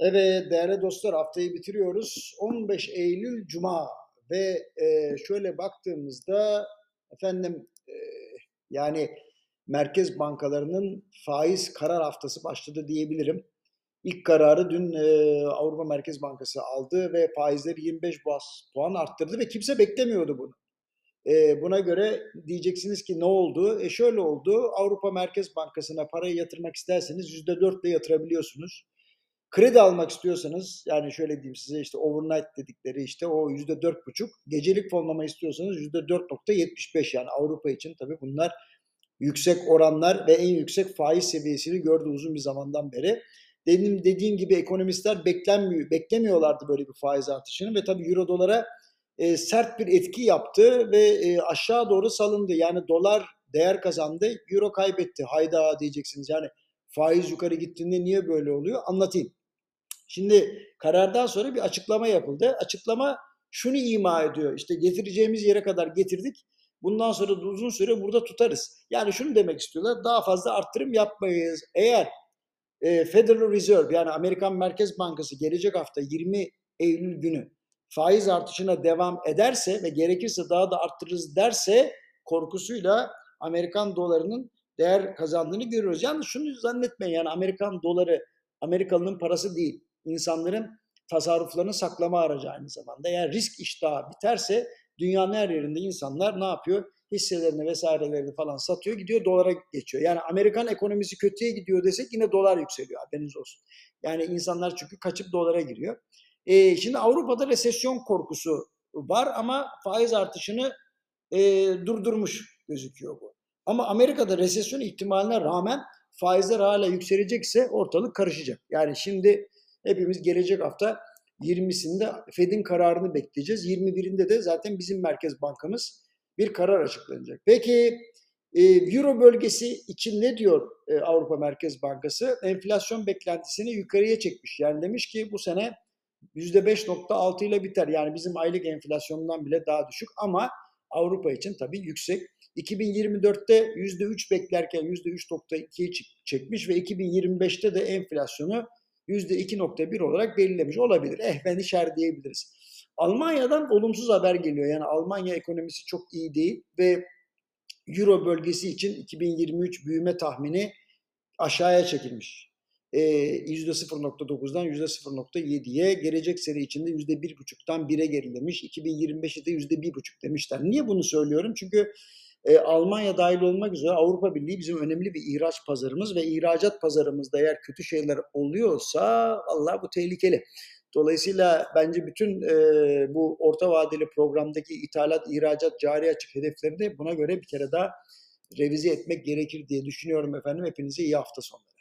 Evet değerli dostlar, haftayı bitiriyoruz. 15 Eylül Cuma ve şöyle baktığımızda efendim yani merkez bankalarının faiz karar haftası başladı diyebilirim. İlk kararı dün Avrupa Merkez Bankası aldı ve faizleri 25 bas puan arttırdı ve kimse beklemiyordu bunu. Buna göre diyeceksiniz ki ne oldu? Şöyle oldu. Avrupa Merkez Bankası'na parayı yatırmak isterseniz %4 ile yatırabiliyorsunuz. Kredi almak istiyorsanız, yani şöyle diyeyim size, işte overnight dedikleri işte o %4,5. Gecelik fonlama istiyorsanız %4,75, yani Avrupa için tabii bunlar yüksek oranlar ve en yüksek faiz seviyesini gördü uzun bir zamandan beri. Dediğim gibi ekonomistler beklemiyorlardı böyle bir faiz artışını ve tabii euro dolara sert bir etki yaptı ve aşağı doğru salındı. Yani dolar değer kazandı, euro kaybetti. Hayda diyeceksiniz, yani faiz yukarı gittiğinde niye böyle oluyor? Anlatayım. Şimdi karardan sonra bir açıklama yapıldı. Açıklama şunu ima ediyor: İşte getireceğimiz yere kadar getirdik, bundan sonra da uzun süre burada tutarız. Yani şunu demek istiyorlar: daha fazla artırım yapmayız. Eğer Federal Reserve, yani Amerikan Merkez Bankası gelecek hafta 20 Eylül günü faiz artışına devam ederse ve gerekirse daha da arttırırız derse korkusuyla Amerikan dolarının değer kazandığını görüyoruz. Yani şunu zannetmeyin, yani Amerikan doları Amerikalı'nın parası değil. İnsanların tasarruflarını saklama aracı aynı zamanda. Eğer risk iştahı biterse dünyanın her yerinde insanlar ne yapıyor? Hisselerini vesairelerini falan satıyor, gidiyor dolara geçiyor. Yani Amerikan ekonomisi kötüye gidiyor desek yine dolar yükseliyor, haberiniz olsun. Yani insanlar çünkü kaçıp dolara giriyor. Şimdi Avrupa'da resesyon korkusu var ama faiz artışını durdurmuş gözüküyor bu. Ama Amerika'da resesyon ihtimaline rağmen faizler hala yükselecekse ortalık karışacak. Yani şimdi hepimiz gelecek hafta 20'sinde Fed'in kararını bekleyeceğiz. 21'inde de zaten bizim Merkez Bankamız bir karar açıklanacak. Peki Euro bölgesi için ne diyor Avrupa Merkez Bankası? Enflasyon beklentisini yukarıya çekmiş. Yani demiş ki bu sene %5,6 ile biter. Yani bizim aylık enflasyondan bile daha düşük ama Avrupa için tabii yüksek. 2024'te %3 beklerken %3,2'yi çekmiş ve 2025'te de enflasyonu %2,1 olarak belirlemiş olabilir. Ben işer diyebiliriz. Almanya'dan olumsuz haber geliyor. Yani Almanya ekonomisi çok iyi değil ve Euro bölgesi için 2023 büyüme tahmini aşağıya çekilmiş. %0,9'dan %0,7'ye, gelecek sene içinde %1,5'tan 1'e gerilemiş. 2025'i de %1,5 demişler. Niye bunu söylüyorum? Çünkü Almanya dahil olmak üzere Avrupa Birliği bizim önemli bir ihraç pazarımız ve ihracat pazarımızda eğer kötü şeyler oluyorsa vallahi bu tehlikeli. Dolayısıyla bence bütün bu orta vadeli programdaki ithalat, ihracat, cari açık hedeflerini buna göre bir kere daha revize etmek gerekir diye düşünüyorum efendim. Hepinize iyi hafta sonları.